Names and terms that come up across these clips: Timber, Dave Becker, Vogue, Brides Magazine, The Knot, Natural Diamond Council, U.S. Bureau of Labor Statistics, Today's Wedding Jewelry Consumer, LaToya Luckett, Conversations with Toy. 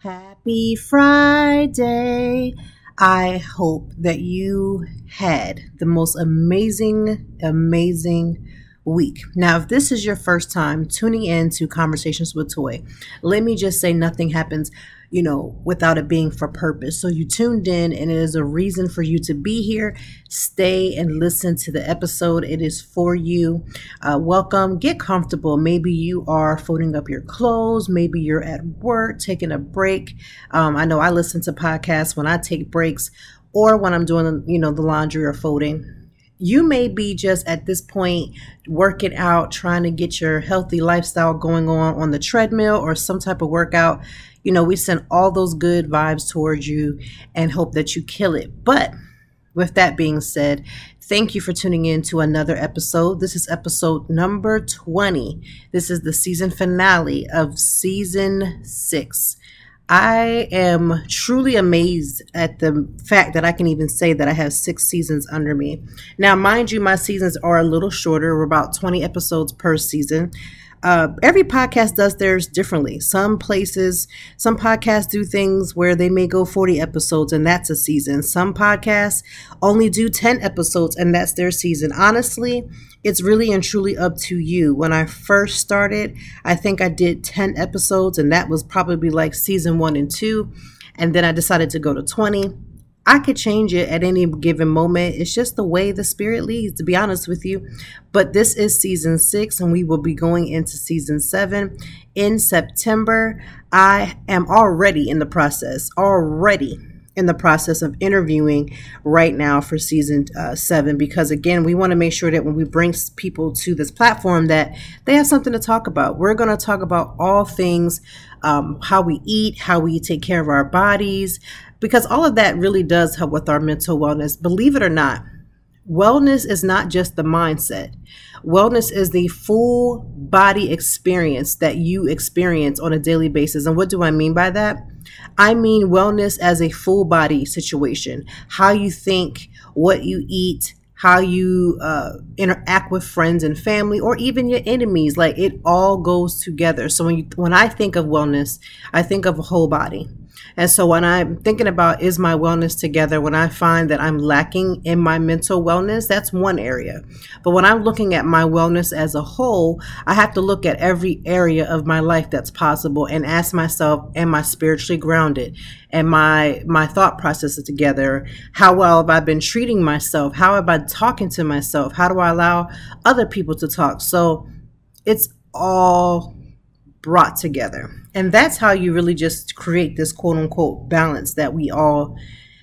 Happy Friday. I hope that you had the most amazing week. Now, if this is your first time tuning in to Conversations with Toy, let me just say nothing happens, without it being for purpose. So you tuned in and it is a reason for you to be here. Stay and listen to the episode. It is for you. Welcome. Get comfortable. Maybe you are folding up your clothes. Maybe you're at work, taking a break. I know I listen to podcasts when I take breaks or when I'm doing, the laundry or folding. You may be just at this point working out, trying to get your healthy lifestyle going on the treadmill or some type of workout. We send all those good vibes towards you and hope that you kill it. But with that being said, thank you for tuning in to another episode. This is episode number 20. This is the season finale of season 6. I am truly amazed at the fact that I can even say that I have 6 seasons under me. Now, mind you, my seasons are a little shorter. We're about 20 episodes per season. Every podcast does theirs differently. Some podcasts do things where they may go 40 episodes and that's a season. Some podcasts only do 10 episodes and that's their season. Honestly, it's really and truly up to you. When I first started, I think I did 10 episodes and that was probably like season 1 and 2. And then I decided to go to 20. I could change it at any given moment. It's just the way the spirit leads, to be honest with you. But this is season 6 and we will be going into season 7 in September. I am already in the process of interviewing right now for season 7, because again, we want to make sure that when we bring people to this platform that they have something to talk about. We're going to talk about all things, how we eat, how we take care of our bodies, because all of that really does help with our mental wellness. Believe it or not, wellness is not just the mindset. Wellness is the full body experience that you experience on a daily basis. And what do I mean by that? I mean wellness as a full body situation. How you think, what you eat, how you interact with friends and family, or even your enemies. Like, it all goes together. So when I think of wellness, I think of a whole body. And so when I'm thinking about, is my wellness together, when I find that I'm lacking in my mental wellness, that's one area. But when I'm looking at my wellness as a whole, I have to look at every area of my life that's possible and ask myself, am I spiritually grounded? Am my thought processes together? How well have I been treating myself? How have I talking to myself? How do I allow other people to talk? So it's all brought together. And that's how you really just create this quote unquote balance that we all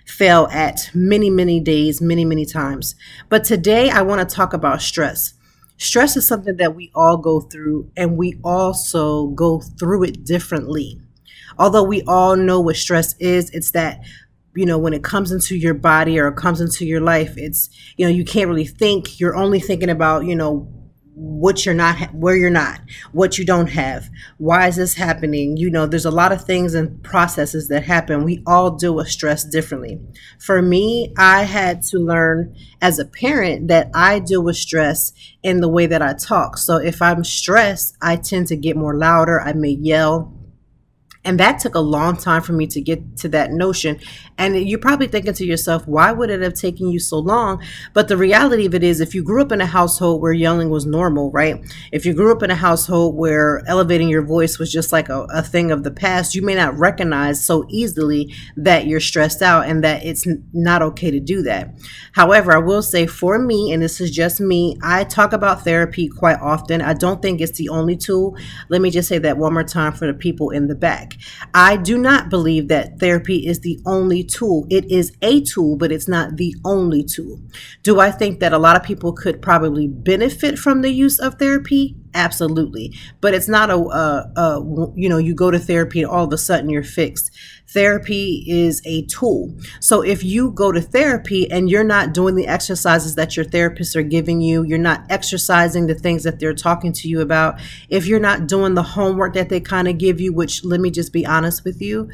fail at many, many days, many, many times. But today I want to talk about stress. Stress is something that we all go through, and we also go through it differently. Although we all know what stress is, it's that when it comes into your body or it comes into your life, it's, you can't really think. You're only thinking about, what you're not, where you're not, what you don't have. Why is this happening? There's a lot of things and processes that happen. We all deal with stress differently. For me, I had to learn as a parent that I deal with stress in the way that I talk. So if I'm stressed, I tend to get more louder. I may yell. And that took a long time for me to get to that notion. And you're probably thinking to yourself, why would it have taken you so long? But the reality of it is, if you grew up in a household where yelling was normal, right? If you grew up in a household where elevating your voice was just like a thing of the past, you may not recognize so easily that you're stressed out and that it's not okay to do that. However, I will say for me, and this is just me, I talk about therapy quite often. I don't think it's the only tool. Let me just say that one more time for the people in the back. I do not believe that therapy is the only tool. It is a tool, but it's not the only tool. Do I think that a lot of people could probably benefit from the use of therapy? Absolutely. But it's not you go to therapy and all of a sudden you're fixed. Therapy is a tool. So if you go to therapy and you're not doing the exercises that your therapists are giving you, you're not exercising the things that they're talking to you about, if you're not doing the homework that they kind of give you, which let me just be honest with you,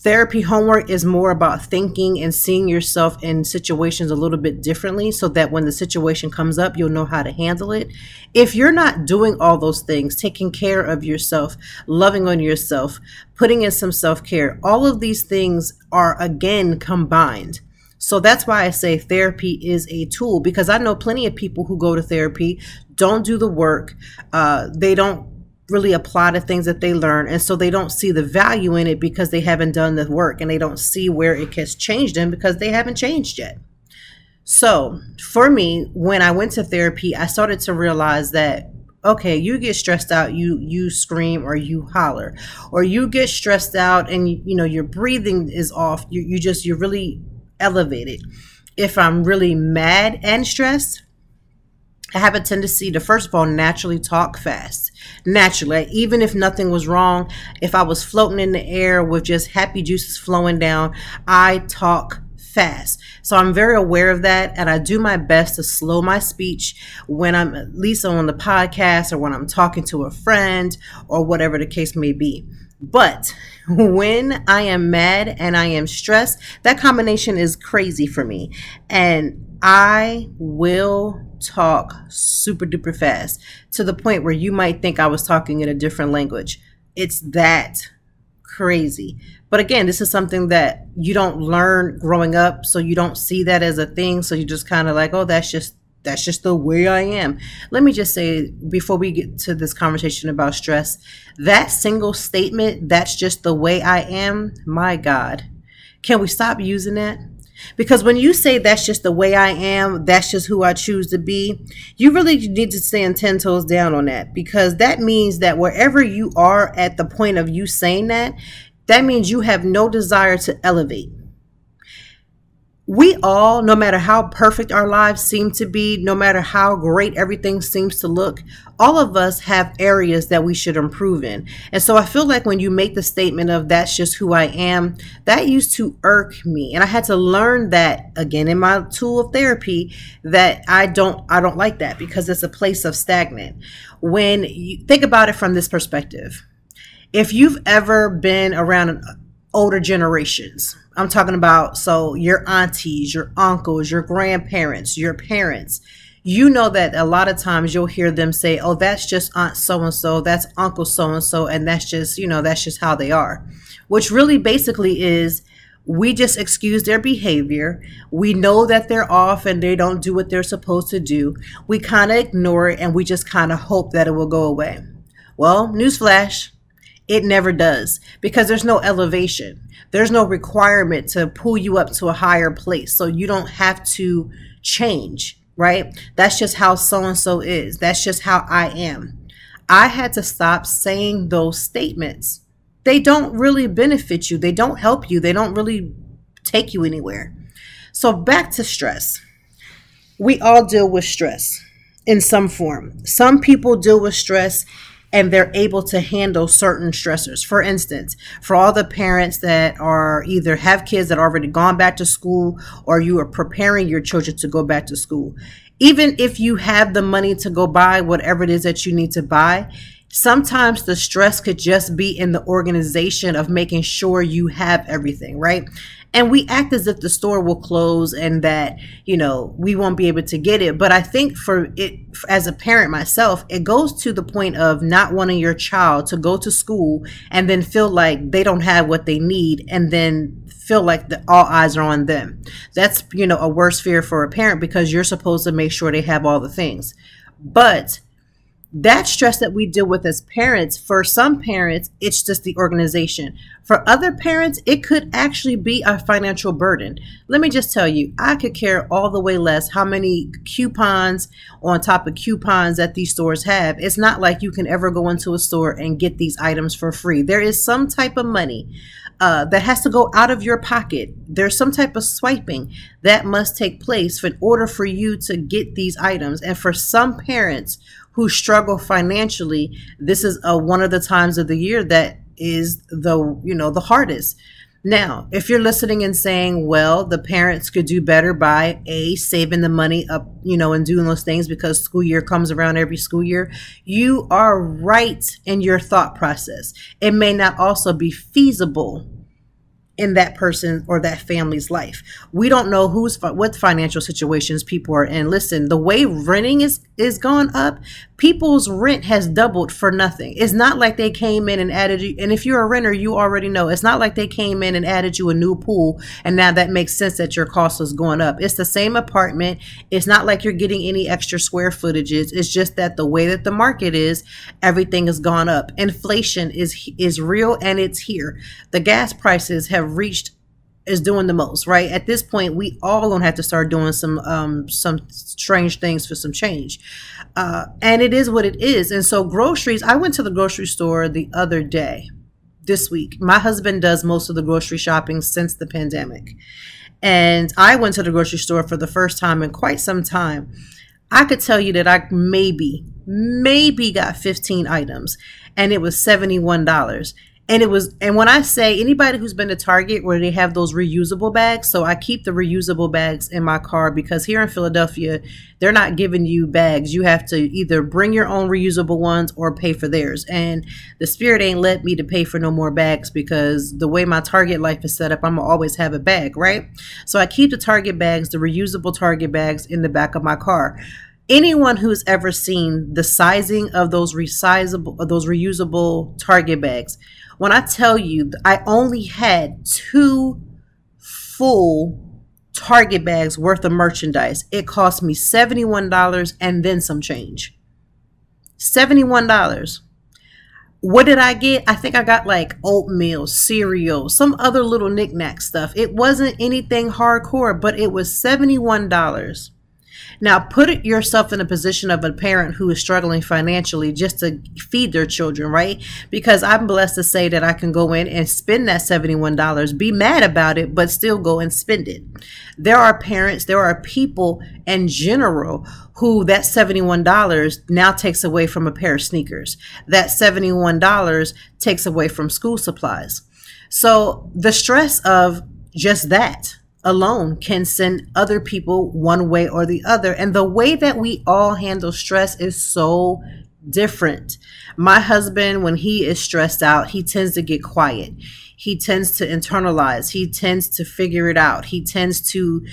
therapy homework is more about thinking and seeing yourself in situations a little bit differently so that when the situation comes up, you'll know how to handle it. If you're not doing all those things, taking care of yourself, loving on yourself, putting in some self-care, all of these things are, again, combined. So that's why I say therapy is a tool, because I know plenty of people who go to therapy, don't do the work, they don't really apply to things that they learn. And so they don't see the value in it because they haven't done the work, and they don't see where it has changed them because they haven't changed yet. So for me, when I went to therapy, I started to realize that, okay, you get stressed out, you scream or you holler, or you get stressed out and your breathing is off. You're really elevated. If I'm really mad and stressed, I have a tendency to, first of all, naturally talk fast. Naturally, even if nothing was wrong, if I was floating in the air with just happy juices flowing down, I talk fast. So I'm very aware of that, and I do my best to slow my speech when I'm at least on the podcast or when I'm talking to a friend or whatever the case may be. But when I am mad and I am stressed, that combination is crazy for me, and I will talk super duper fast to the point where you might think I was talking in a different language. It's that crazy. But again, this is something that you don't learn growing up, so you don't see that as a thing. So you just kind of like, oh, that's just the way I am. Let me just say, before we get to this conversation about stress, that single statement, that's just the way I am, my God, can we stop using that? Because when you say that's just the way I am, that's just who I choose to be, you really need to stand 10 toes down on that, because that means that wherever you are at the point of you saying that, that means you have no desire to elevate. We all, no matter how perfect our lives seem to be, no matter how great everything seems to look, all of us have areas that we should improve in. And so I feel like when you make the statement of that's just who I am, that used to irk me. And I had to learn that, again, in my tool of therapy, that I don't like that, because it's a place of stagnant. When you think about it from this perspective, if you've ever been around older generations, I'm talking about, so your aunties, your uncles, your grandparents, your parents, you know that a lot of times you'll hear them say, oh, that's just aunt so-and-so, that's uncle so-and-so, and that's just, that's just how they are, which really basically is, we just excuse their behavior. We know that they're off and they don't do what they're supposed to do. We kind of ignore it, and we just kind of hope that it will go away. Well, newsflash. It never does, because there's no elevation. There's no requirement to pull you up to a higher place. So you don't have to change, right? That's just how so-and-so is. That's just how I am. I had to stop saying those statements. They don't really benefit you. They don't help you. They don't really take you anywhere. So back to stress. We all deal with stress in some form. Some people deal with stress and they're able to handle certain stressors. For instance, for all the parents that are either have kids that are already gone back to school, or you are preparing your children to go back to school, even if you have the money to go buy whatever it is that you need to buy, sometimes the stress could just be in the organization of making sure you have everything, right? And we act as if the store will close and that, we won't be able to get it. But I think for it, as a parent myself, it goes to the point of not wanting your child to go to school and then feel like they don't have what they need, and then feel like all eyes are on them. That's, a worse fear for a parent, because you're supposed to make sure they have all the things. But that stress that we deal with as parents, for some parents, it's just the organization. For other parents, it could actually be a financial burden. Let me just tell you, I could care all the way less how many coupons on top of coupons that these stores have. It's not like you can ever go into a store and get these items for free. There is some type of money that has to go out of your pocket. There's some type of swiping that must take place in order for you to get these items. And for some parents who struggle financially, this is one of the times of the year that is the hardest. Now, if you're listening and saying, well, the parents could do better by A, saving the money up, and doing those things because school year comes around every school year, you are right in your thought process. It may not also be feasible in that person or that family's life. We don't know what financial situations people are in. Listen, the way renting is gone up, people's rent has doubled for nothing. It's not like they came in and added you, and if you're a renter, you already know, it's not like they came in and added you a new pool and now that makes sense that your cost is going up. It's the same apartment. It's not like you're getting any extra square footages. It's just that the way that the market is, everything has gone up. Inflation is real and it's here. The gas prices have reached is doing the most, right? At this point, we all gonna have to start doing some strange things for some change. And it is what it is. And so groceries, I went to the grocery store the other day, this week. My husband does most of the grocery shopping since the pandemic. And I went to the grocery store for the first time in quite some time. I could tell you that I maybe got 15 items and it was $71. And when I say anybody who's been to Target where they have those reusable bags, so I keep the reusable bags in my car because here in Philadelphia, they're not giving you bags. You have to either bring your own reusable ones or pay for theirs. And the spirit ain't let me to pay for no more bags because the way my Target life is set up, I'm gonna always have a bag, right? So I keep the Target bags, the reusable Target bags in the back of my car. Anyone who's ever seen the sizing of those reusable Target bags, when I tell you I only had 2 full Target bags worth of merchandise, it cost me $71 and then some change. $71. What did I get? I think I got like oatmeal, cereal, some other little knickknack stuff. It wasn't anything hardcore, but it was $71. Now, put yourself in a position of a parent who is struggling financially just to feed their children, right? Because I'm blessed to say that I can go in and spend that $71, be mad about it, but still go and spend it. There are people in general who that $71 now takes away from a pair of sneakers. That $71 takes away from school supplies. So the stress of just that alone can send other people one way or the other. And the way that we all handle stress is so different. My husband, when he is stressed out, he tends to get quiet. He tends to internalize. He tends to figure it out. He tends to,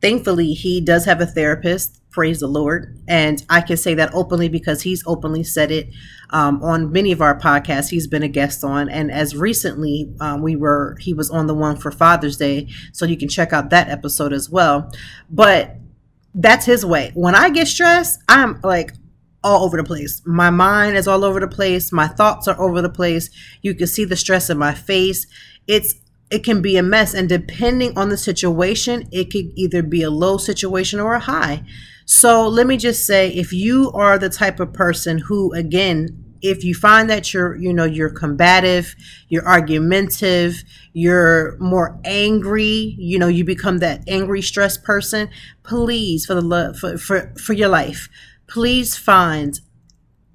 thankfully, he does have a therapist. Praise the Lord. And I can say that openly because he's openly said it on many of our podcasts. He's been a guest on. And as recently he was on the one for Father's Day. So you can check out that episode as well. But that's his way. When I get stressed, I'm like all over the place. My mind is all over the place. My thoughts are over the place. You can see the stress in my face. It can be a mess. And depending on the situation, it could either be a low situation or a high. So let me just say, if you are the type of person who, again, if you find that you're combative, you're argumentative, you're more angry, you become that angry, stressed person, please, for your life, please find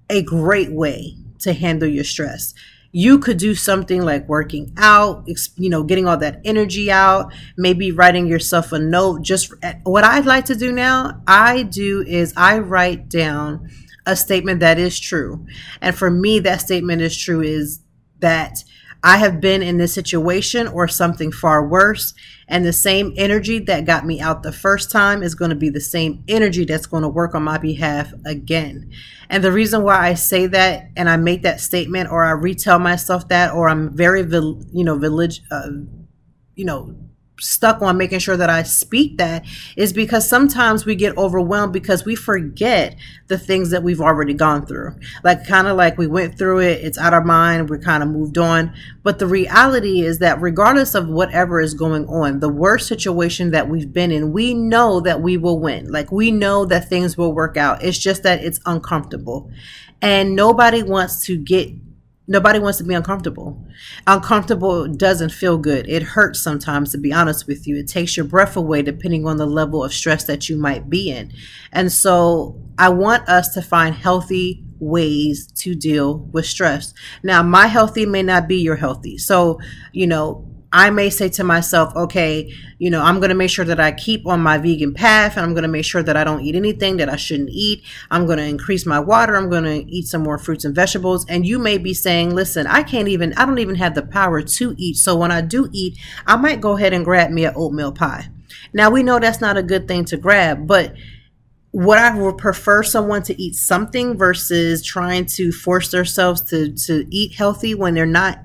a great way to handle your stress. You could do something like working out, getting all that energy out, maybe writing yourself a note. Just what I'd like to do now, I write down a statement that is true. And for me, that statement is true is that I have been in this situation or something far worse. And the same energy that got me out the first time is going to be the same energy that's going to work on my behalf again. And the reason why I say that and I make that statement or I retell myself that, or I'm very, stuck on making sure that I speak that, is because sometimes we get overwhelmed because we forget the things that we've already gone through. Like we went through it, it's out of mind, we're kind of moved on. But the reality is that regardless of whatever is going on, the worst situation that we've been in, we know that we will win. We know that things will work out. It's just that it's uncomfortable. And nobody wants to get Nobody wants to be uncomfortable. Uncomfortable doesn't feel good. It hurts sometimes, to be honest with you. It takes your breath away depending on the level of stress that you might be in. And so I want us to find healthy ways to deal with stress. Now, my healthy may not be your healthy. So, I may say to myself, okay, I'm going to make sure that I keep on my vegan path, and I'm going to make sure that I don't eat anything that I shouldn't eat. I'm going to increase my water. I'm going to eat some more fruits and vegetables. And you may be saying, listen, I don't even have the power to eat. So when I do eat, I might go ahead and grab me an oatmeal pie. Now, we know that's not a good thing to grab, but would I prefer someone to eat something versus trying to force themselves to eat healthy when they're not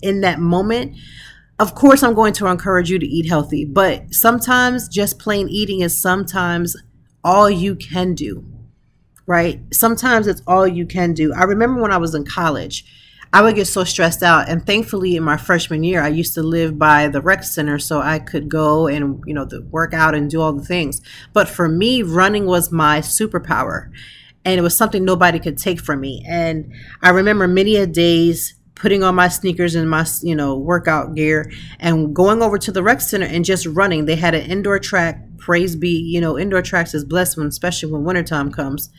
in that moment? Of course, I'm going to encourage you to eat healthy, but sometimes just plain eating is sometimes all you can do, right? Sometimes it's all you can do. I remember when I was in college, I would get so stressed out. And thankfully, in my freshman year, I used to live by the rec center, so I could go and, work out and do all the things. But for me, running was my superpower, and it was something nobody could take from me. And I remember many a days putting on my sneakers and my, workout gear and going over to the rec center and just running. They had an indoor track, praise be, indoor tracks is blessed when, especially when wintertime comes.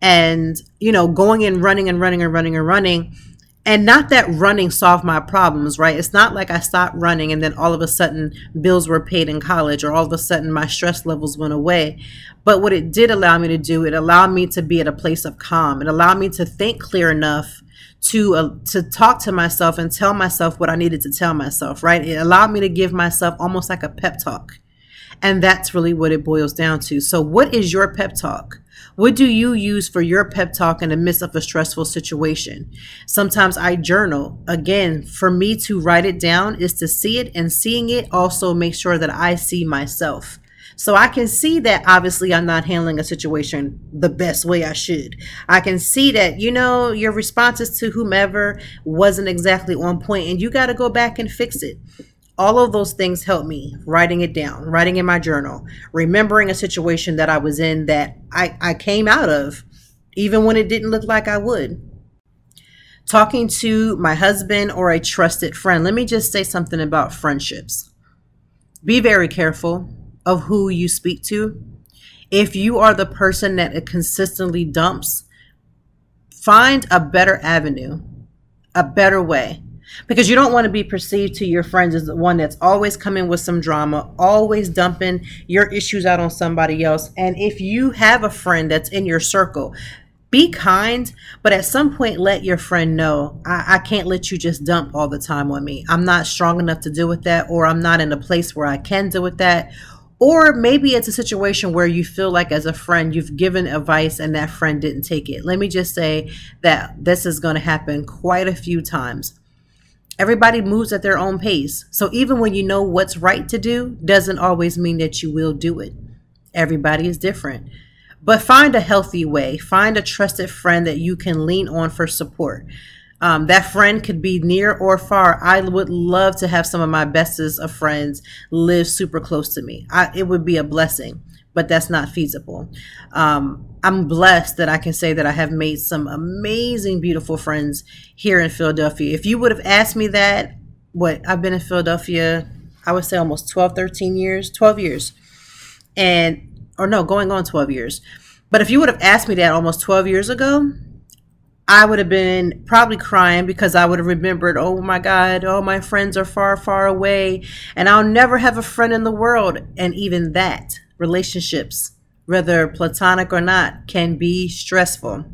And, going and running and running and running and running. And not that running solved my problems, right? It's not like I stopped running and then all of a sudden bills were paid in college, or all of a sudden my stress levels went away. But what it did allow me to do, it allowed me to be at a place of calm. It allowed me to think clear enough to talk to myself and tell myself what I needed to tell myself, right? It allowed me to give myself almost like a pep talk. And that's really what it boils down to. So what is your pep talk? What do you use for your pep talk in the midst of a stressful situation? Sometimes I journal. Again, for me to write it down is to see it, and seeing it also makes sure that I see myself. So I can see that obviously I'm not handling a situation the best way I should. I can see that, your responses to whomever wasn't exactly on point, and you got to go back and fix it. All of those things help me, writing it down, writing in my journal, remembering a situation that I was in that I came out of, even when it didn't look like I would. Talking to my husband or a trusted friend. Let me just say something about friendships. Be very careful of who you speak to. If you are the person that consistently dumps, find a better avenue, a better way. Because you don't want to be perceived to your friends as the one that's always coming with some drama, always dumping your issues out on somebody else. And if you have a friend that's in your circle, be kind, but at some point let your friend know, I can't let you just dump all the time on me. I'm not strong enough to deal with that, or I'm not in a place where I can deal with that. Or maybe it's a situation where you feel like as a friend, you've given advice and that friend didn't take it. Let me just say that this is going to happen quite a few times. Everybody moves at their own pace. So even when you know what's right to do, doesn't always mean that you will do it. Everybody is different. But find a healthy way. Find a trusted friend that you can lean on for support. That friend could be near or far. I would love to have some of my bestest of friends live super close to me. It would be a blessing, but that's not feasible. I'm blessed that I can say that I have made some amazing, beautiful friends here in Philadelphia. If you would have asked me that, I've been in Philadelphia, I would say almost 12 years, going on 12 years. But if you would have asked me that almost 12 years ago, I would have been probably crying, because I would have remembered, oh my God, all my friends are far, far away, and I'll never have a friend in the world. And even that, relationships, whether platonic or not, can be stressful.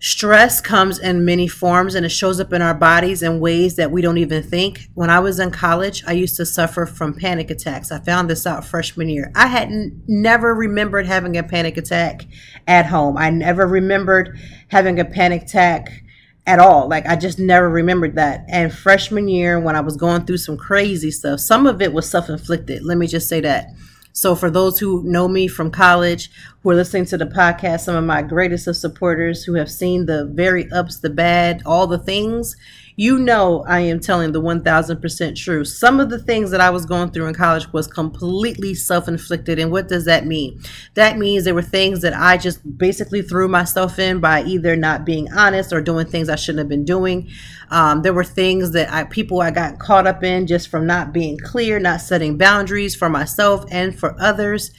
Stress comes in many forms, and it shows up in our bodies in ways that we don't even think. When I was in college, I used to suffer from panic attacks. I found this out freshman year. I had never remembered having a panic attack at home. I never remembered having a panic attack at all. Like, I just never remembered that. And freshman year, when I was going through some crazy stuff, some of it was self-inflicted. Let me just say that. So for those who know me from college, who are listening to the podcast, some of my greatest of supporters who have seen the very ups, the bad, all the things, you know I am telling the 1,000% truth. Some of the things that I was going through in college was completely self-inflicted. And what does that mean? That means there were things that I just basically threw myself in by either not being honest or doing things I shouldn't have been doing. There were things that I got caught up in just from not being clear, not setting boundaries for myself and for others,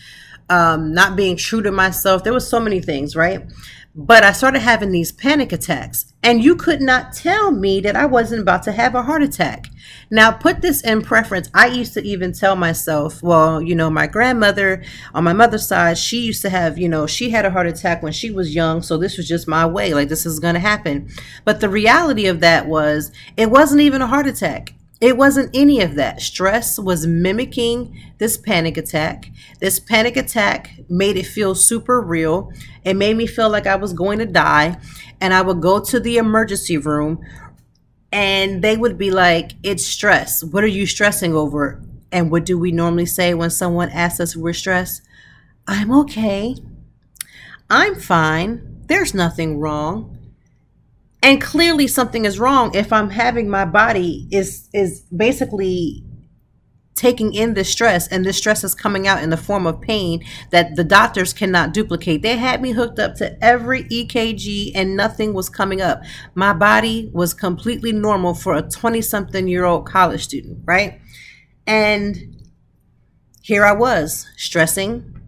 not being true to myself. There was so many things, right? But I started having these panic attacks, and you could not tell me that I wasn't about to have a heart attack. Now, put this in preference. I used to even tell myself, well, you know, my grandmother on my mother's side, she used to have, you know, she had a heart attack when she was young. So this was just my way. Like, this is going to happen. But the reality of that was it wasn't even a heart attack. It wasn't any of that. Stress was mimicking this panic attack. This panic attack made it feel super real. It made me feel like I was going to die. And I would go to the emergency room and they would be like, it's stress. What are you stressing over? And what do we normally say when someone asks us if we're stressed? I'm okay. I'm fine. There's nothing wrong. And clearly something is wrong if I'm having my body is basically taking in the stress, and the stress is coming out in the form of pain that the doctors cannot duplicate. They had me hooked up to every EKG and nothing was coming up. My body was completely normal for a 20-something-year-old college student, right? And here I was stressing,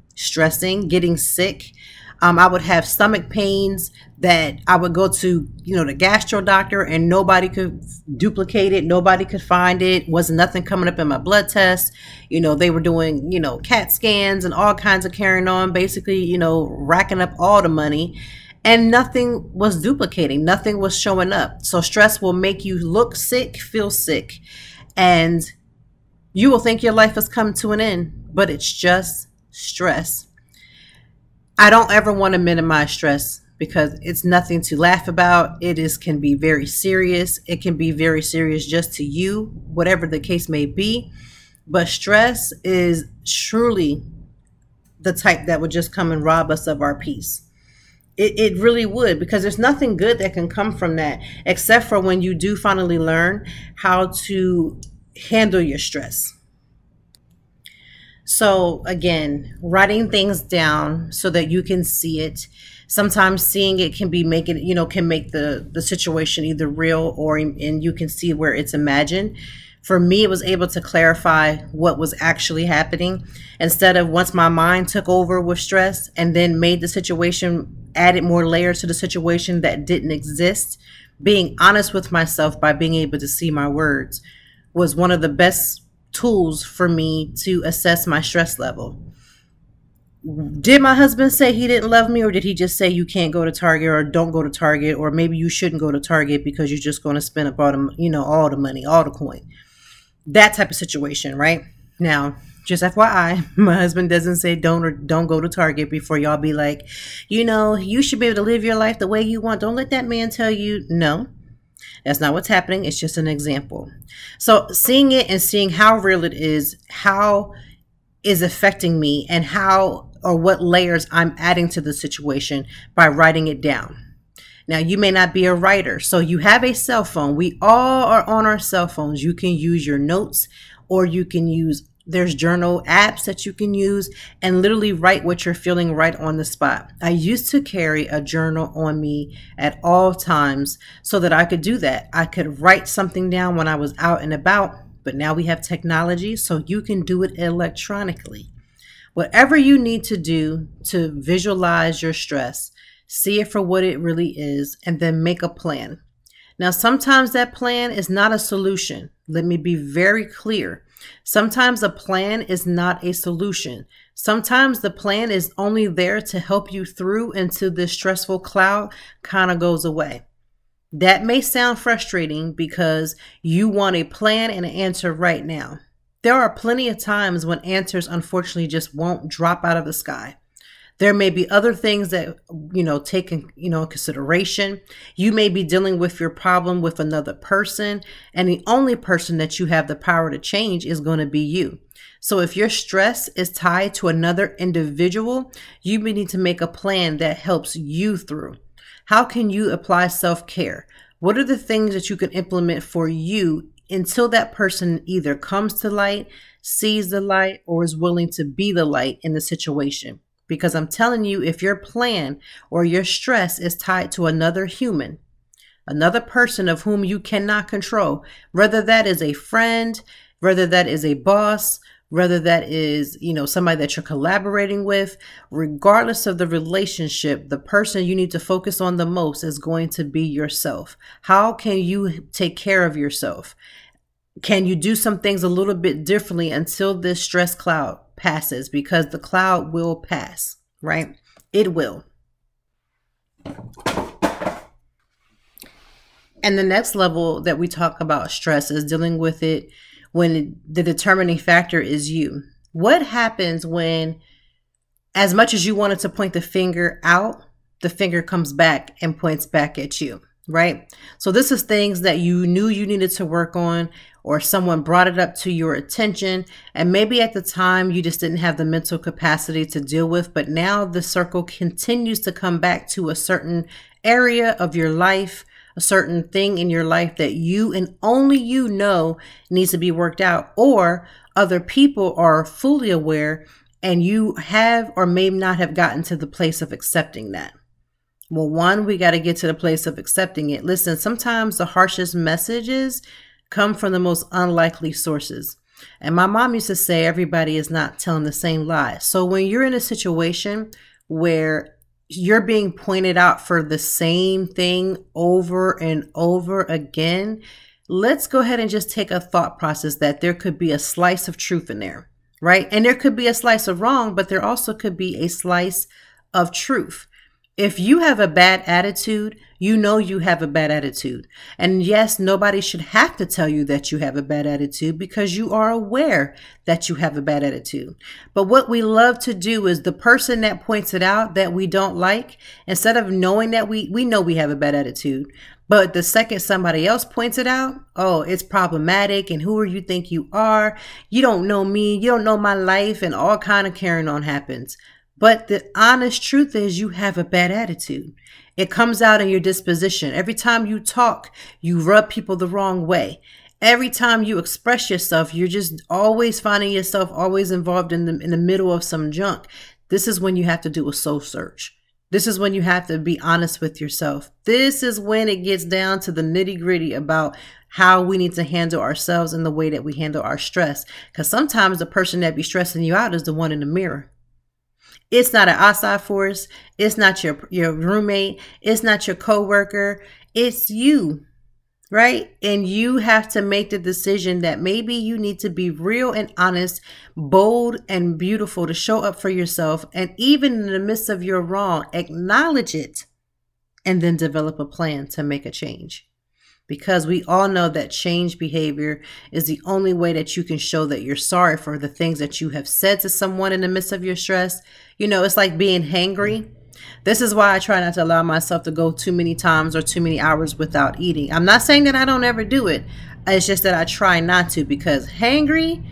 getting sick. I would have stomach pains that I would go to, you know, the gastro doctor, and nobody could duplicate it. Nobody could find it. Wasn't nothing coming up in my blood test. You know, they were doing, you know, CAT scans and all kinds of carrying on, basically, you know, racking up all the money, and nothing was duplicating. Nothing was showing up. So stress will make you look sick, feel sick, and you will think your life has come to an end, but it's just stress. I don't ever want to minimize stress because it's nothing to laugh about. It can be very serious. It can be very serious just to you, whatever the case may be. But stress is truly the type that would just come and rob us of our peace. It really would, because there's nothing good that can come from that, except for when you do finally learn how to handle your stress. So again, writing things down so that you can see it. Sometimes seeing it can make the situation either real or you can see where it's imagined. For me, it was able to clarify what was actually happening instead of once my mind took over with stress and then made the situation, added more layers to the situation that didn't exist. Being honest with myself by being able to see my words was one of the best tools for me to assess my stress level. Did my husband say he didn't love me, or did he just say you can't go to Target, or don't go to Target, or maybe you shouldn't go to Target because you're just going to spend up all the money, all the coin? That type of situation, right? Now, just FYI, my husband doesn't say don't go to Target before y'all be like, you know, you should be able to live your life the way you want. Don't let that man tell you no. That's not what's happening. It's just an example. So seeing it and seeing how real it is, how is affecting me, and how or what layers I'm adding to the situation by writing it down. Now, you may not be a writer, so you have a cell phone. We all are on our cell phones. You can use your notes, or you can use, there's journal apps that you can use and literally write what you're feeling right on the spot. I used to carry a journal on me at all times so that I could do that. I could write something down when I was out and about, but now we have technology, so you can do it electronically. Whatever you need to do to visualize your stress, see it for what it really is, and then make a plan. Now, sometimes that plan is not a solution. Let me be very clear. Sometimes a plan is not a solution. Sometimes the plan is only there to help you through until this stressful cloud kind of goes away. That may sound frustrating because you want a plan and an answer right now. There are plenty of times when answers unfortunately just won't drop out of the sky. There may be other things that, you know, taken, you know, consideration. You may be dealing with your problem with another person, and the only person that you have the power to change is going to be you. So if your stress is tied to another individual, you may need to make a plan that helps you through. How can you apply self-care? What are the things that you can implement for you until that person either comes to light, sees the light, or is willing to be the light in the situation? Because I'm telling you, if your plan or your stress is tied to another human, another person of whom you cannot control, whether that is a friend, whether that is a boss, whether that is, somebody that you're collaborating with, regardless of the relationship, the person you need to focus on the most is going to be yourself. How can you take care of yourself? Can you do some things a little bit differently until this stress cloud passes? Because the cloud will pass, right? It will. And the next level that we talk about stress is dealing with it when the determining factor is you. What happens when, as much as you wanted to point the finger out, the finger comes back and points back at you, right? So this is things that you knew you needed to work on, or someone brought it up to your attention, and maybe at the time you just didn't have the mental capacity to deal with, but now the circle continues to come back to a certain area of your life, a certain thing in your life that you and only you know needs to be worked out, or other people are fully aware and you have or may not have gotten to the place of accepting that. Well, one, we got to get to the place of accepting it. Listen, sometimes the harshest messages come from the most unlikely sources. And my mom used to say, everybody is not telling the same lie. So when you're in a situation where you're being pointed out for the same thing over and over again, let's go ahead and just take a thought process that there could be a slice of truth in there, right? And there could be a slice of wrong, but there also could be a slice of truth. If you have a bad attitude, you know you have a bad attitude. And yes, nobody should have to tell you that you have a bad attitude because you are aware that you have a bad attitude. But what we love to do is the person that points it out that we don't like, instead of knowing that we know we have a bad attitude, but the second somebody else points it out, oh, it's problematic, and who are you think you are? You don't know me, you don't know my life, and all kind of carrying on happens. But the honest truth is you have a bad attitude. It comes out in your disposition. Every time you talk, you rub people the wrong way. Every time you express yourself, you're just always finding yourself always involved in the middle of some junk. This is when you have to do a soul search. This is when you have to be honest with yourself. This is when it gets down to the nitty gritty about how we need to handle ourselves and the way that we handle our stress. Because sometimes the person that be stressing you out is the one in the mirror. It's not an outside force. It's not your roommate. It's not your coworker. It's you, right? And you have to make the decision that maybe you need to be real and honest, bold and beautiful to show up for yourself. And even in the midst of your wrong, acknowledge it and then develop a plan to make a change. Because we all know that change behavior is the only way that you can show that you're sorry for the things that you have said to someone in the midst of your stress. It's like being hangry. This is why I try not to allow myself to go too many times or too many hours without eating. I'm not saying that I don't ever do it. It's just that I try not to, because hangry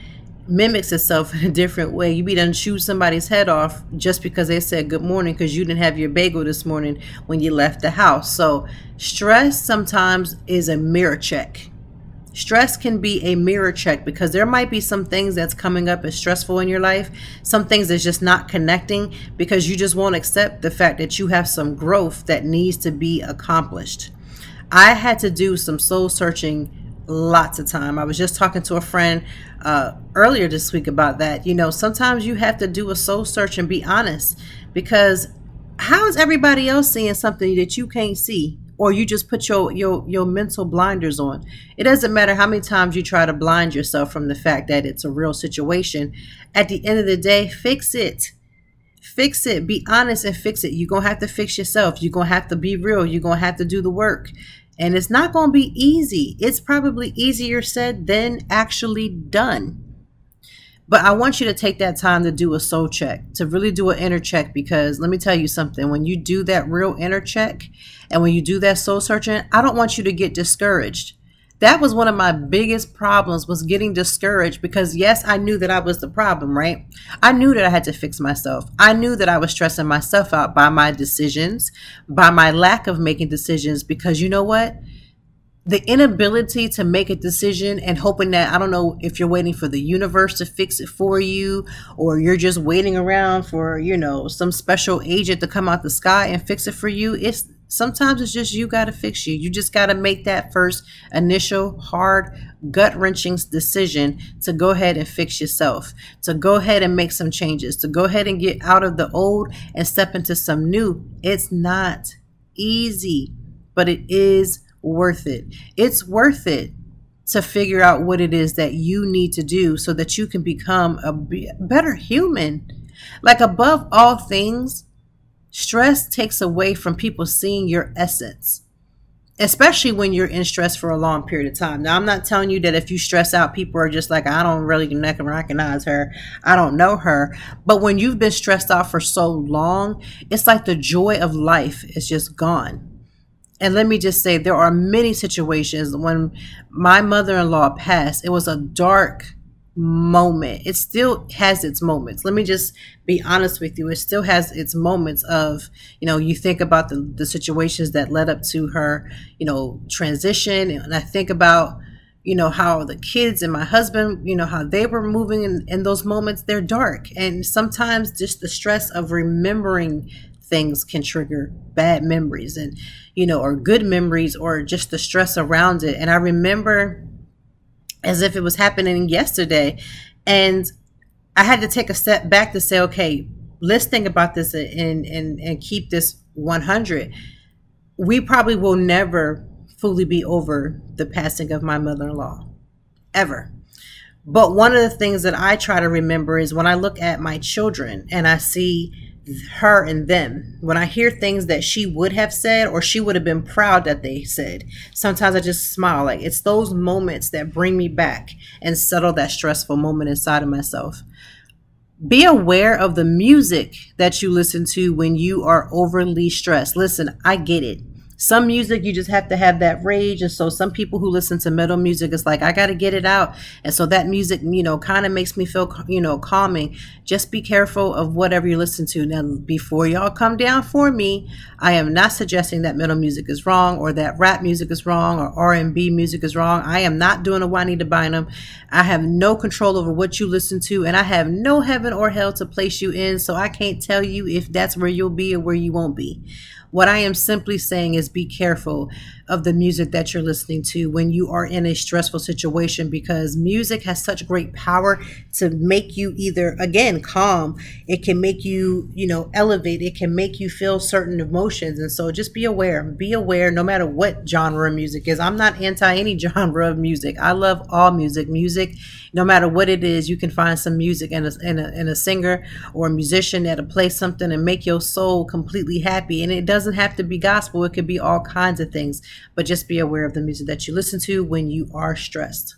mimics itself in a different way. You be done chew somebody's head off just because they said good morning because you didn't have your bagel this morning when you left the house. So stress sometimes is a mirror check. Stress can be a mirror check because there might be some things that's coming up as stressful in your life. Some things that's just not connecting because you just won't accept the fact that you have some growth that needs to be accomplished. I had to do some soul searching lots of time. I was just talking to a friend earlier this week about that. Sometimes you have to do a soul search and be honest, because how is everybody else seeing something that you can't see, or you just put your mental blinders on? It doesn't matter how many times you try to blind yourself from the fact that it's a real situation. At the end of the day, fix it, be honest and fix it. You're going to have to fix yourself. You're going to have to be real. You're going to have to do the work. And it's not going to be easy. It's probably easier said than actually done. But I want you to take that time to do a soul check, to really do an inner check, because let me tell you something. When you do that real inner check and when you do that soul searching, I don't want you to get discouraged. That was one of my biggest problems, was getting discouraged, because yes, I knew that I was the problem, right? I knew that I had to fix myself. I knew that I was stressing myself out by my decisions, by my lack of making decisions, because you know what? the inability to make a decision and hoping that, I don't know if you're waiting for the universe to fix it for you, or you're just waiting around for, you know, some special agent to come out the sky and fix it for you. It's sometimes it's just, you got to fix you. You just got to make that first initial hard, gut-wrenching decision to go ahead and fix yourself, to go ahead and make some changes, to go ahead and get out of the old and step into some new. It's not easy, but it is worth it. It's worth it to figure out what it is that you need to do so that you can become a better human. Like, above all things, stress takes away from people seeing your essence, especially when you're in stress for a long period of time. Now, I'm not telling you that if you stress out, people are just like, I don't really recognize her. I don't know her. But when you've been stressed out for so long, it's like the joy of life is just gone. And let me just say, there are many situations. When my mother-in-law passed, it was a dark moment. It still has its moments. Let me just be honest with you. It still has its moments of, you know, you think about the situations that led up to her, you know, transition. And I think about, you know, how the kids and my husband, you know, how they were moving in those moments. They're dark. And sometimes just the stress of remembering things can trigger bad memories, and, you know, or good memories, or just the stress around it. And I remember as if it was happening yesterday, and I had to take a step back to say, okay, let's think about this and keep this 100. We probably will never fully be over the passing of my mother-in-law, ever. But one of the things that I try to remember is when I look at my children and I see her and them, when I hear things that she would have said or she would have been proud that they said, sometimes I just smile. Like, it's those moments that bring me back and settle that stressful moment inside of myself. Be aware of the music that you listen to when you are overly stressed. Listen, I get it. Some music, you just have to have that rage. And so some people who listen to metal music, it's like, I got to get it out. And so that music, you know, kind of makes me feel, you know, calming. Just be careful of whatever you listen to. Now, before y'all come down for me, I am not suggesting that metal music is wrong, or that rap music is wrong, or R&B music is wrong. I am not doing a Juanita Bynum. I have no control over what you listen to, and I have no heaven or hell to place you in. So I can't tell you if that's where you'll be or where you won't be. What I am simply saying is, be careful of the music that you're listening to when you are in a stressful situation, because music has such great power to make you either, again, calm. It can make you, you know, elevate. It can make you feel certain emotions. And so just be aware no matter what genre of music is. I'm not anti any genre of music. I love all music. Music, no matter what it is, you can find some music and a singer or a musician that'll play something and make your soul completely happy. And it doesn't have to be gospel. It could be all kinds of things, but just be aware of the music that you listen to when you are stressed.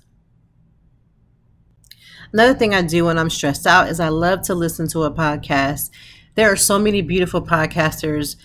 Another thing I do when I'm stressed out is I love to listen to a podcast. There are so many beautiful podcasters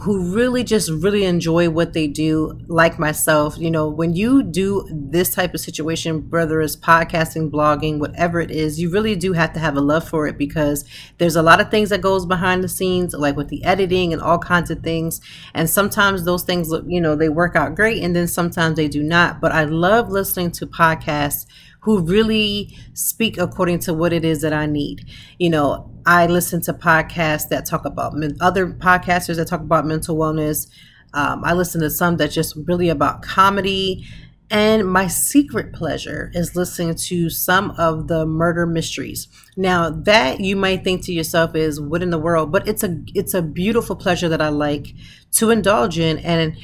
who really enjoy what they do, like myself. You know, when you do this type of situation, whether it's podcasting, blogging, whatever it is, you really do have to have a love for it, because there's a lot of things that goes behind the scenes, like with the editing and all kinds of things. And sometimes those things look, you know, they work out great, and then sometimes they do not. But I love listening to podcasts who really speak according to what it is that I need. You know, I listen to podcasts that talk about other podcasters that talk about mental wellness. I listen to some that's just really about comedy. And my secret pleasure is listening to some of the murder mysteries. Now, that you might think to yourself is, what in the world? But it's a beautiful pleasure that I like to indulge in. And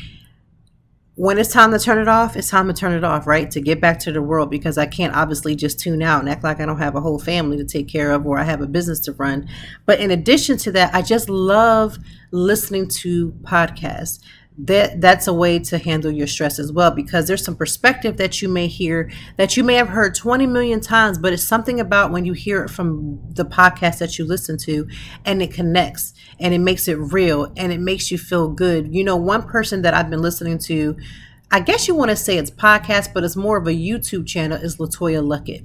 when it's time to turn it off, it's time to turn it off, right? To get back to the world, because I can't obviously just tune out and act like I don't have a whole family to take care of, or I have a business to run. But in addition to that, I just love listening to podcasts. That's a way to handle your stress as well, because there's some perspective that you may hear that you may have heard 20 million times, but it's something about when you hear it from the podcast that you listen to, and it connects, and it makes it real, and it makes you feel good. You know, one person that I've been listening to, I guess you want to say it's podcast, but it's more of a YouTube channel, is LaToya Luckett.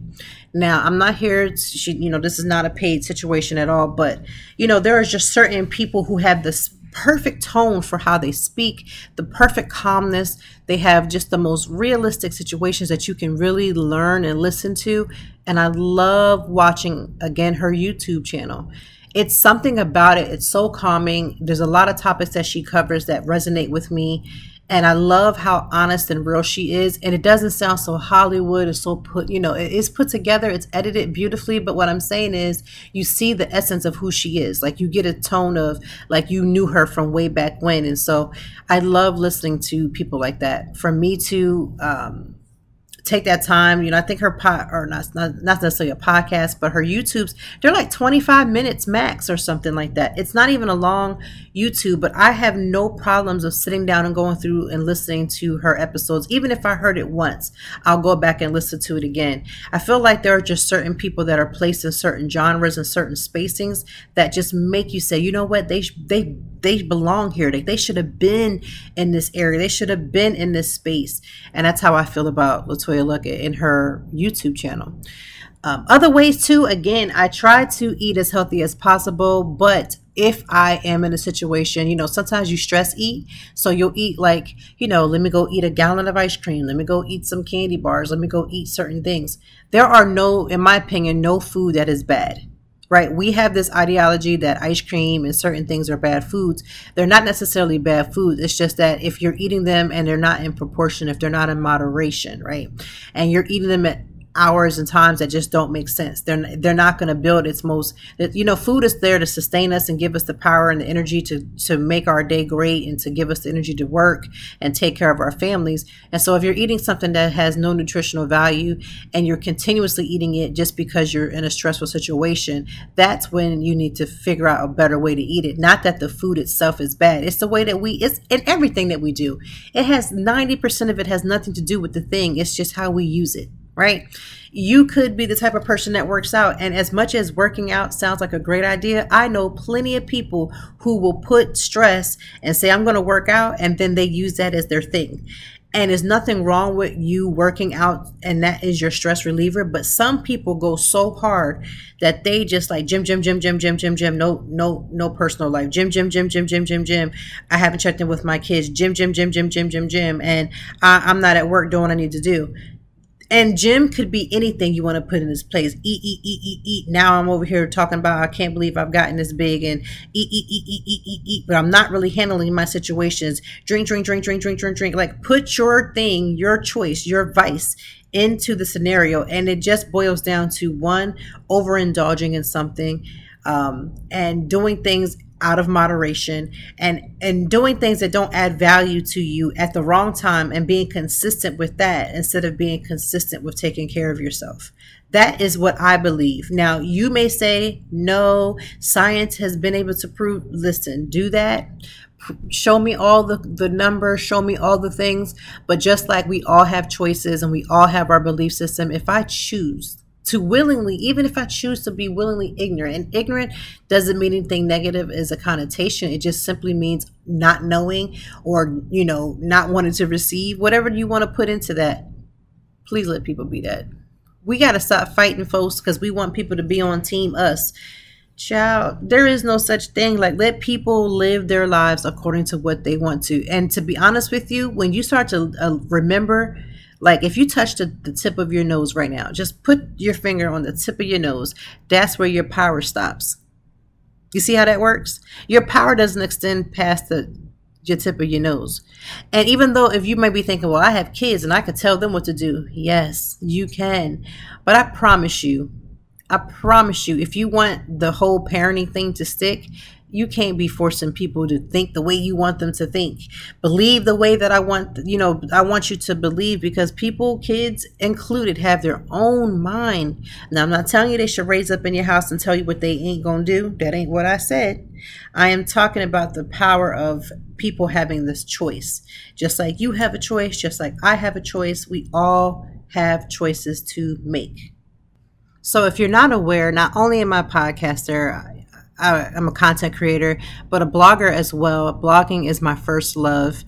Now, I'm not here, this is not a paid situation at all, but, you know, there are just certain people who have this perfect tone for how they speak, the perfect calmness. They have just the most realistic situations that you can really learn and listen to. And I love watching, again, her YouTube channel. It's something about it. It's so calming. There's a lot of topics that she covers that resonate with me. And I love how honest and real she is. And it doesn't sound so Hollywood or so put, you know, it's put together, it's edited beautifully. But what I'm saying is you see the essence of who she is. Like you get a tone of like you knew her from way back when. And so I love listening to people like that. For me to take that time, you know, I think her not necessarily a podcast, but her YouTubes, they're like 25 minutes max or something like that. It's not even a long YouTube, but I have no problems of sitting down and going through and listening to her episodes. Even if I heard it once, I'll go back and listen to it again. I feel like there are just certain people that are placed in certain genres and certain spacings that just make you say, you know what, they belong here. They should have been in this area. They should have been in this space. And that's how I feel about LaToya Luckett in her YouTube channel. Other ways too, again, I try to eat as healthy as possible, but if I am in a situation, you know, sometimes you stress eat. So you'll eat like, you know, let me go eat a gallon of ice cream. Let me go eat some candy bars. Let me go eat certain things. There are no, in my opinion, no food that is bad. Right. We have this ideology that ice cream and certain things are bad foods. They're not necessarily bad foods. It's just that if you're eating them and they're not in proportion, if they're not in moderation, right, and you're eating them at hours and times that just don't make sense, they're not going to build its most, you know, food is there to sustain us and give us the power and the energy to make our day great and to give us the energy to work and take care of our families. And so if you're eating something that has no nutritional value and you're continuously eating it just because you're in a stressful situation, that's when you need to figure out a better way to eat it. Not that the food itself is bad. It's the way that it's in everything that we do. It has 90% of it has nothing to do with the thing. It's just how we use it. Right? You could be the type of person that works out. And as much as working out sounds like a great idea, I know plenty of people who will put stress and say, I'm going to work out. And then they use that as their thing. And there's nothing wrong with you working out, and that is your stress reliever. But some people go so hard that they just like gym. No personal life. Gym. I haven't checked in with my kids. Gym. And I'm not at work doing what I need to do. And gym could be anything you want to put in this place. Eat. Now I'm over here talking about I can't believe I've gotten this big and eat. But I'm not really handling my situations. Drink. Like put your thing, your choice, your vice into the scenario. And it just boils down to one, overindulging in something and doing things out of moderation and doing things that don't add value to you at the wrong time and being consistent with that instead of being consistent with taking care of yourself. That is what I believe. Now, you may say, no, science has been able to prove, listen, do that. Show me all the numbers, show me all the things. But just like we all have choices and we all have our belief system, if I choose to willingly, even if I choose to be willingly ignorant, and ignorant doesn't mean anything negative as a connotation. It just simply means not knowing or, you know, not wanting to receive. Whatever you want to put into that, please let people be that. We got to stop fighting, folks, because we want people to be on team us. Child, there is no such thing. Like, let people live their lives according to what they want to. And to be honest with you, when you start to remember, like if you touch the tip of your nose right now, just put your finger on the tip of your nose. That's where your power stops. You see how that works? Your power doesn't extend past your tip of your nose. And even though if you might be thinking, well, I have kids and I could tell them what to do. Yes, you can. But I promise you, if you want the whole parenting thing to stick, you can't be forcing people to think the way you want them to think. Believe the way that I want you to believe, because people, kids included, have their own mind. Now, I'm not telling you they should raise up in your house and tell you what they ain't going to do. That ain't what I said. I am talking about the power of people having this choice. Just like you have a choice, just like I have a choice, we all have choices to make. So if you're not aware, not only am I a podcaster, I'm a content creator, but a blogger as well. Blogging is my first love.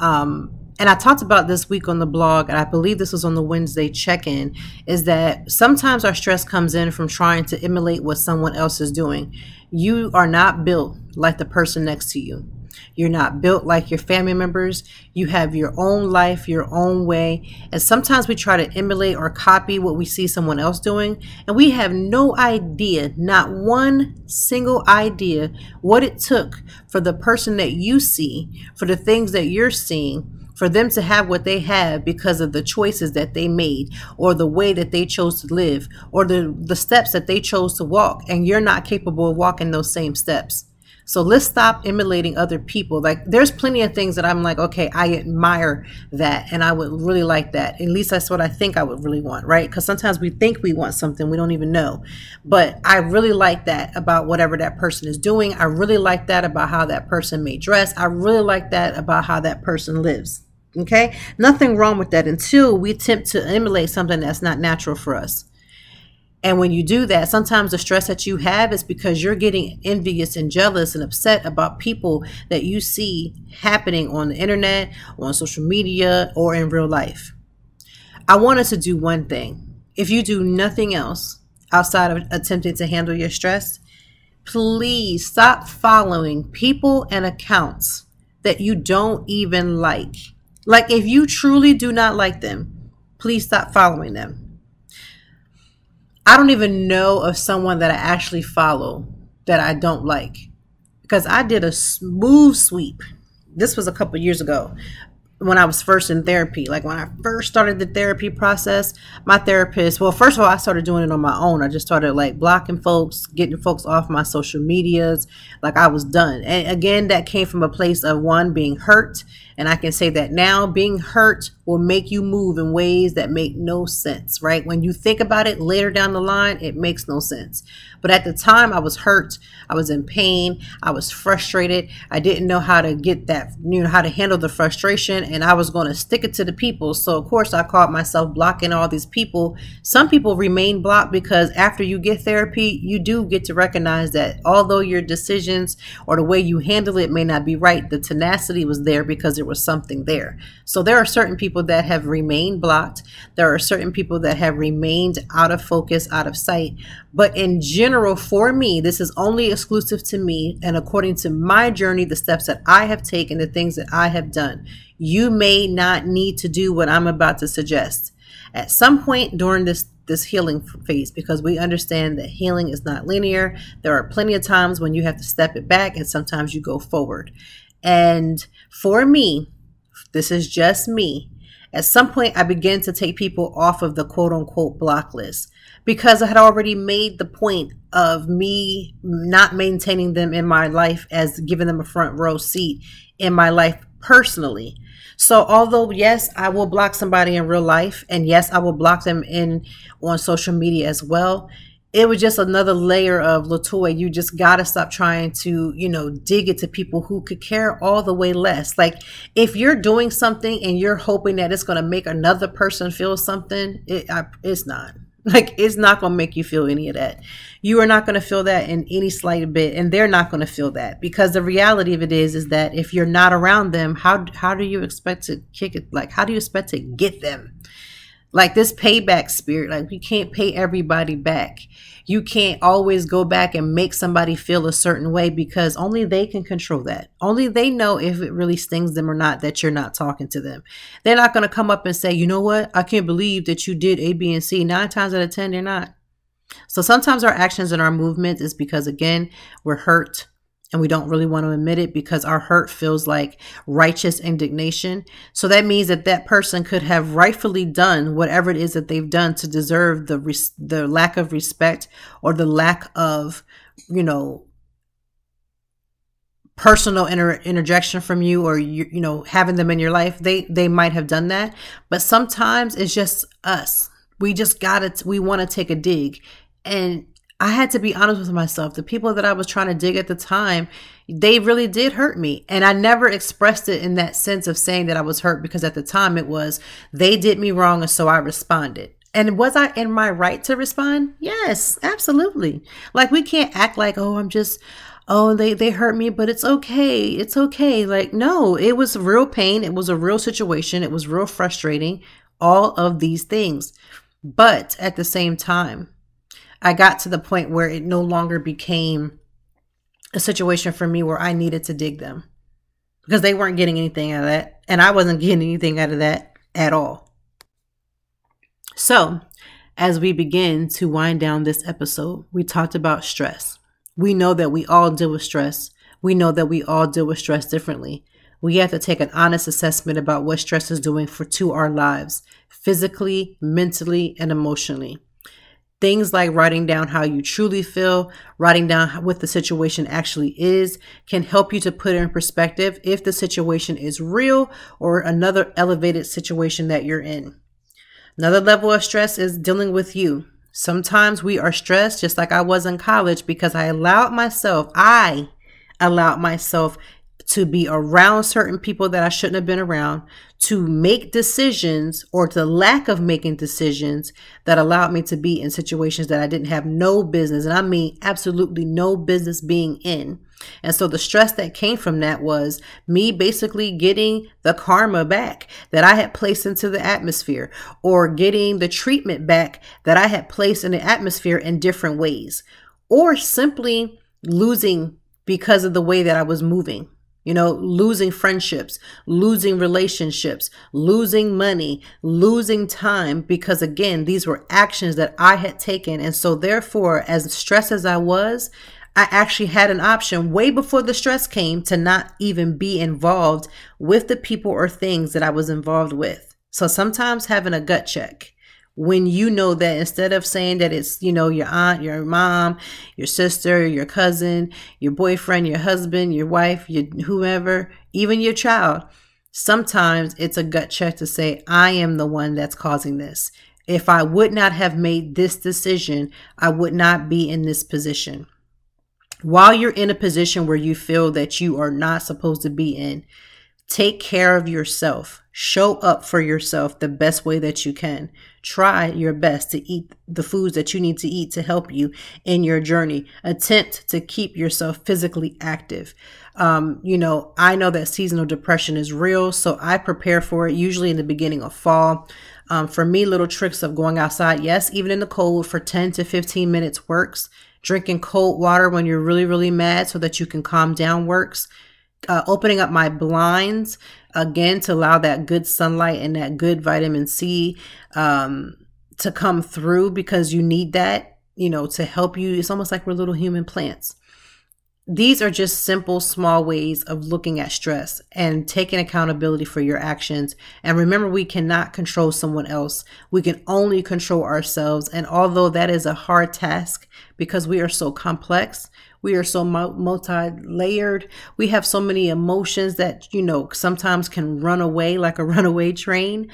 And I talked about this week on the blog, and I believe this was on the Wednesday check-in, is that sometimes our stress comes in from trying to emulate what someone else is doing. You are not built like the person next to you. You're not built like your family members. You have your own life, your own way. And sometimes we try to emulate or copy what we see someone else doing. And we have no idea, not one single idea, what it took for the person that you see, for the things that you're seeing, for them to have what they have because of the choices that they made or the way that they chose to live or the steps that they chose to walk, and you're not capable of walking those same steps. So let's stop emulating other people. Like, there's plenty of things that I'm like, okay, I admire that and I would really like that. At least that's what I think I would really want, right? Because sometimes we think we want something we don't even know. But I really like that about whatever that person is doing. I really like that about how that person may dress. I really like that about how that person lives. Okay? Nothing wrong with that until we attempt to emulate something that's not natural for us. And when you do that, sometimes the stress that you have is because you're getting envious and jealous and upset about people that you see happening on the internet, on social media, or in real life. I want us to do one thing. If you do nothing else outside of attempting to handle your stress, please stop following people and accounts that you don't even like. Like, if you truly do not like them, please stop following them. I don't even know of someone that I actually follow that I don't like, because I did a smooth sweep. This was a couple years ago when I was first in therapy. Like, when I first started the therapy process, my therapist, well, first of all, I started doing it on my own. I just started like blocking folks, getting folks off my social medias. Like, I was done. And again, that came from a place of one, being hurt. And I can say that now, being hurt will make you move in ways that make no sense, right? When you think about it later down the line, it makes no sense. But at the time, I was hurt. I was in pain. I was frustrated. I didn't know how to get that, how to handle the frustration, and I was going to stick it to the people. So, of course, I caught myself blocking all these people. Some people remain blocked because after you get therapy, you do get to recognize that although your decisions or the way you handle it may not be right, the tenacity was there because there was something there. So there are certain people that have remained blocked. There are certain people that have remained out of focus, out of sight. But in general, for me, this is only exclusive to me and according to my journey, the steps that I have taken, the things that I have done. You may not need to do what I'm about to suggest at some point during this healing phase, because we understand that healing is not linear. There are plenty of times when you have to step it back, and sometimes you go forward. And for me, this is just me. At some point, I began to take people off of the quote unquote block list because I had already made the point of me not maintaining them in my life as giving them a front row seat in my life personally. So although, yes, I will block somebody in real life, and yes, I will block them on social media as well, it was just another layer of, LaToya, you just got to stop trying to, dig it to people who could care all the way less. Like, if you're doing something and you're hoping that it's going to make another person feel something, it's not. Like, it's not going to make you feel any of that. You are not going to feel that in any slight bit, and they're not going to feel that, because the reality of it is that if you're not around them, how do you expect to kick it? Like, how do you expect to get them? Like, this payback spirit, like, we can't pay everybody back. You can't always go back and make somebody feel a certain way, because only they can control that. Only they know if it really stings them or not that you're not talking to them. They're not going to come up and say, you know what? I can't believe that you did A, B, and C. 9 times out of 10, they're not. So sometimes our actions and our movements is because, again, we're hurt. And we don't really want to admit it because our hurt feels like righteous indignation. So that means that person could have rightfully done whatever it is that they've done to deserve the lack of respect or the lack of, personal interjection from you, or, having them in your life. They might have done that. But sometimes it's just us. We just we want to take a dig. And I had to be honest with myself. The people that I was trying to dig at the time, they really did hurt me. And I never expressed it in that sense of saying that I was hurt, because at the time it was, they did me wrong and so I responded. And was I in my right to respond? Yes, absolutely. Like, we can't act like, they hurt me, but it's okay. It's okay. Like, no, it was real pain. It was a real situation. It was real frustrating. All of these things. But at the same time, I got to the point where it no longer became a situation for me where I needed to dig them. because they weren't getting anything out of that. And I wasn't getting anything out of that at all. So as we begin to wind down this episode, we talked about stress. We know that we all deal with stress. We know that we all deal with stress differently. We have to take an honest assessment about what stress is doing to our lives, physically, mentally, and emotionally. Things like writing down how you truly feel, writing down what the situation actually is, can help you to put in perspective if the situation is real or another elevated situation that you're in. Another level of stress is dealing with you. Sometimes we are stressed, just like I was in college, because I allowed myself to be around certain people that I shouldn't have been around, to make decisions or to lack of making decisions that allowed me to be in situations that I didn't have no business. And I mean, absolutely no business being in. And so the stress that came from that was me basically getting the karma back that I had placed into the atmosphere, or getting the treatment back that I had placed in the atmosphere in different ways, or simply losing because of the way that I was moving. You know, losing friendships, losing relationships, losing money, losing time, because again, these were actions that I had taken. And so therefore, as stressed as I was, I actually had an option way before the stress came to not even be involved with the people or things that I was involved with. So sometimes having a gut check, when you know that instead of saying that it's, you know, your aunt, your mom, your sister, your cousin, your boyfriend, your husband, your wife, your whoever, even your child, sometimes it's a gut check to say, I am the one that's causing this. If I would not have made this decision, I would not be in this position. While you're in a position where you feel that you are not supposed to be in, take care of yourself. Show up for yourself the best way that you can. Try your best to eat the foods that you need to eat to help you in your journey. Attempt to keep yourself physically active. You know, I know that seasonal depression is real, so I prepare for it usually in the beginning of fall. For me, little tricks of going outside, yes, even in the cold for 10 to 15 minutes works. Drinking cold water when you're really, really mad so that you can calm down works. Opening up my blinds again to allow that good sunlight and that good vitamin C to come through, because you need that, you know, to help you. It's almost like we're little human plants. These are just simple, small ways of looking at stress and taking accountability for your actions. And remember, we cannot control someone else. We can only control ourselves. And although that is a hard task because we are so complex, we are so multi-layered, we have so many emotions that, you know, sometimes can run away like a runaway train.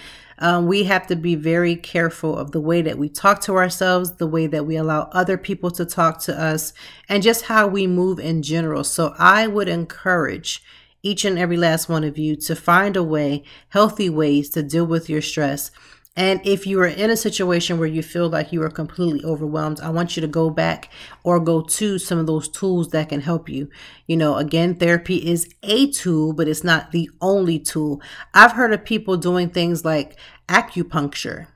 We have to be very careful of the way that we talk to ourselves, the way that we allow other people to talk to us, and just how we move in general. So I would encourage each and every last one of you to find a way, healthy ways to deal with your stress. And if you are in a situation where you feel like you are completely overwhelmed, I want you to go back or go to some of those tools that can help you. You know, again, therapy is a tool, but it's not the only tool. I've heard of people doing things like acupuncture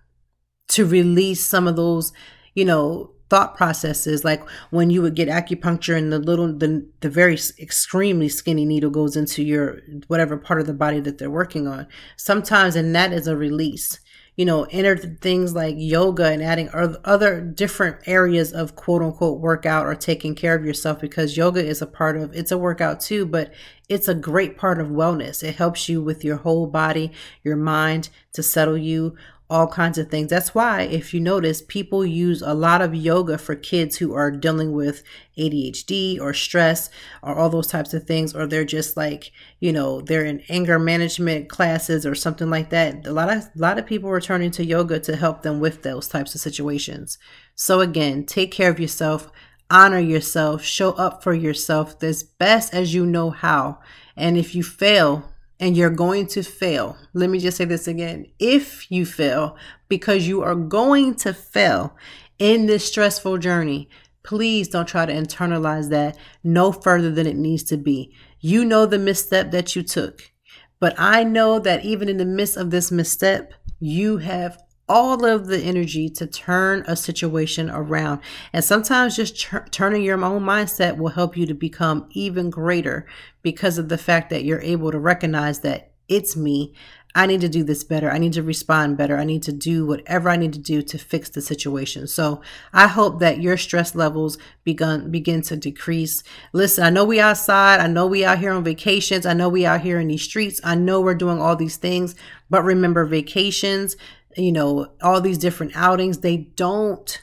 to release some of those, you know, thought processes, like when you would get acupuncture and the very extremely skinny needle goes into your whatever part of the body that they're working on. Sometimes, and that is a release. You know, enter things like yoga and adding other different areas of quote unquote workout or taking care of yourself, because yoga is a part of, it's a workout too, but it's a great part of wellness. It helps you with your whole body, your mind, to settle you, all kinds of things. That's why, if you notice, people use a lot of yoga for kids who are dealing with ADHD or stress or all those types of things, or they're just like, you know, they're in anger management classes or something like that. A lot of people are turning to yoga to help them with those types of situations. So again, take care of yourself, honor yourself, show up for yourself as best as you know how. And if you fail, and you're going to fail. Let me just say this again. If you fail, because you are going to fail in this stressful journey, please don't try to internalize that no further than it needs to be. You know the misstep that you took, but I know that even in the midst of this misstep, you have all of the energy to turn a situation around. And sometimes just turning your own mindset will help you to become even greater because of the fact that you're able to recognize that it's me. I need to do this better. I need to respond better. I need to do whatever I need to do to fix the situation. So I hope that your stress levels begin to decrease. Listen, I know we outside. I know we out here on vacations. I know we out here in these streets. I know we're doing all these things, but remember vacations, you know, all these different outings, they don't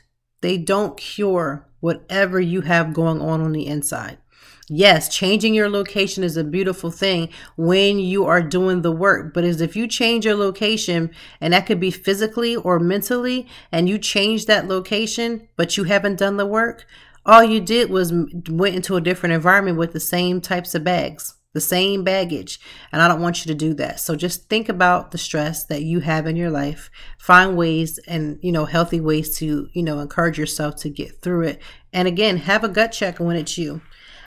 cure whatever you have going on the inside. Yes, changing your location is a beautiful thing when you are doing the work, but if you change your location, and that could be physically or mentally, and you change that location, but you haven't done the work, all you did was went into a different environment with the same types of bags, the same baggage, and I don't want you to do that. So just think about the stress that you have in your life, find ways and, you know, healthy ways to, you know, encourage yourself to get through it. And again, have a gut check when it's you.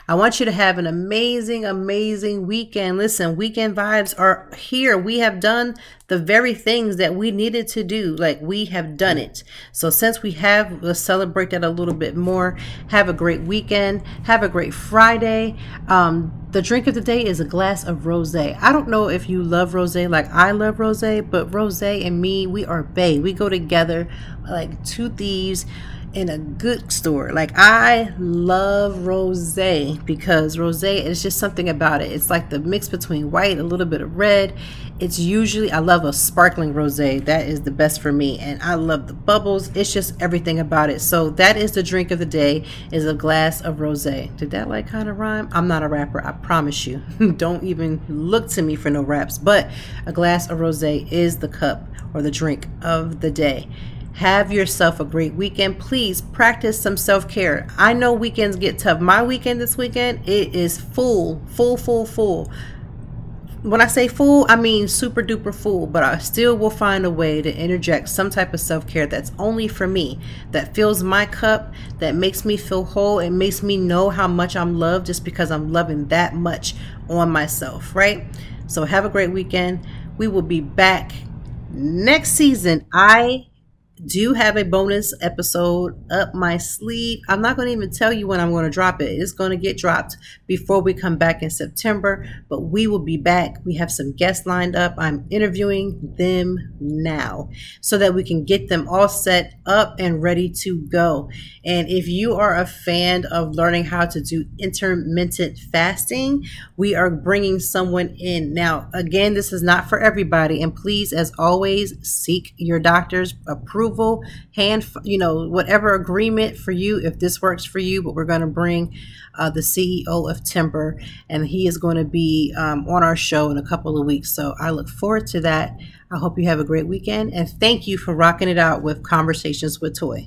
I want you to have an amazing, amazing weekend. Listen, weekend vibes are here. We have done the very things that we needed to do. Like, we have done it. So since we have, let's celebrate that a little bit more. Have a great weekend. Have a great Friday. The drink of the day is a glass of rosé. I don't know if you love rosé like I love rosé, but rosé and me, we are bae. We go together like two thieves in a good store. Like, I love rosé because rosé is just something about it. It's like the mix between white, a little bit of red. It's usually, I love a sparkling rosé. That is the best for me. And I love the bubbles. It's just everything about it. So that is the drink of the day, is a glass of rosé. Did that like kind of rhyme? I'm not a rapper, I promise you. Don't even look to me for no raps, but a glass of rosé is the cup or the drink of the day. Have yourself a great weekend. Please practice some self-care. I know weekends get tough. My weekend this weekend, it is full. When I say full, I mean super duper full, but I still will find a way to interject some type of self-care that's only for me, that fills my cup, that makes me feel whole. It makes me know how much I'm loved just because I'm loving that much on myself, right? So have a great weekend. We will be back next season. I do have a bonus episode up my sleeve. I'm not going to even tell you when I'm going to drop it. It's going to get dropped before we come back in September, but we will be back. We have some guests lined up. I'm interviewing them now so that we can get them all set up and ready to go. And if you are a fan of learning how to do intermittent fasting, we are bringing someone in. Now, again, this is not for everybody. And please, as always, seek your doctor's approval. Whatever agreement for you, if this works for you. But we're going to bring the CEO of Timber, and he is going to be on our show in a couple of weeks. So I look forward to that. I hope you have a great weekend, and thank you for rocking it out with Conversations with Toy.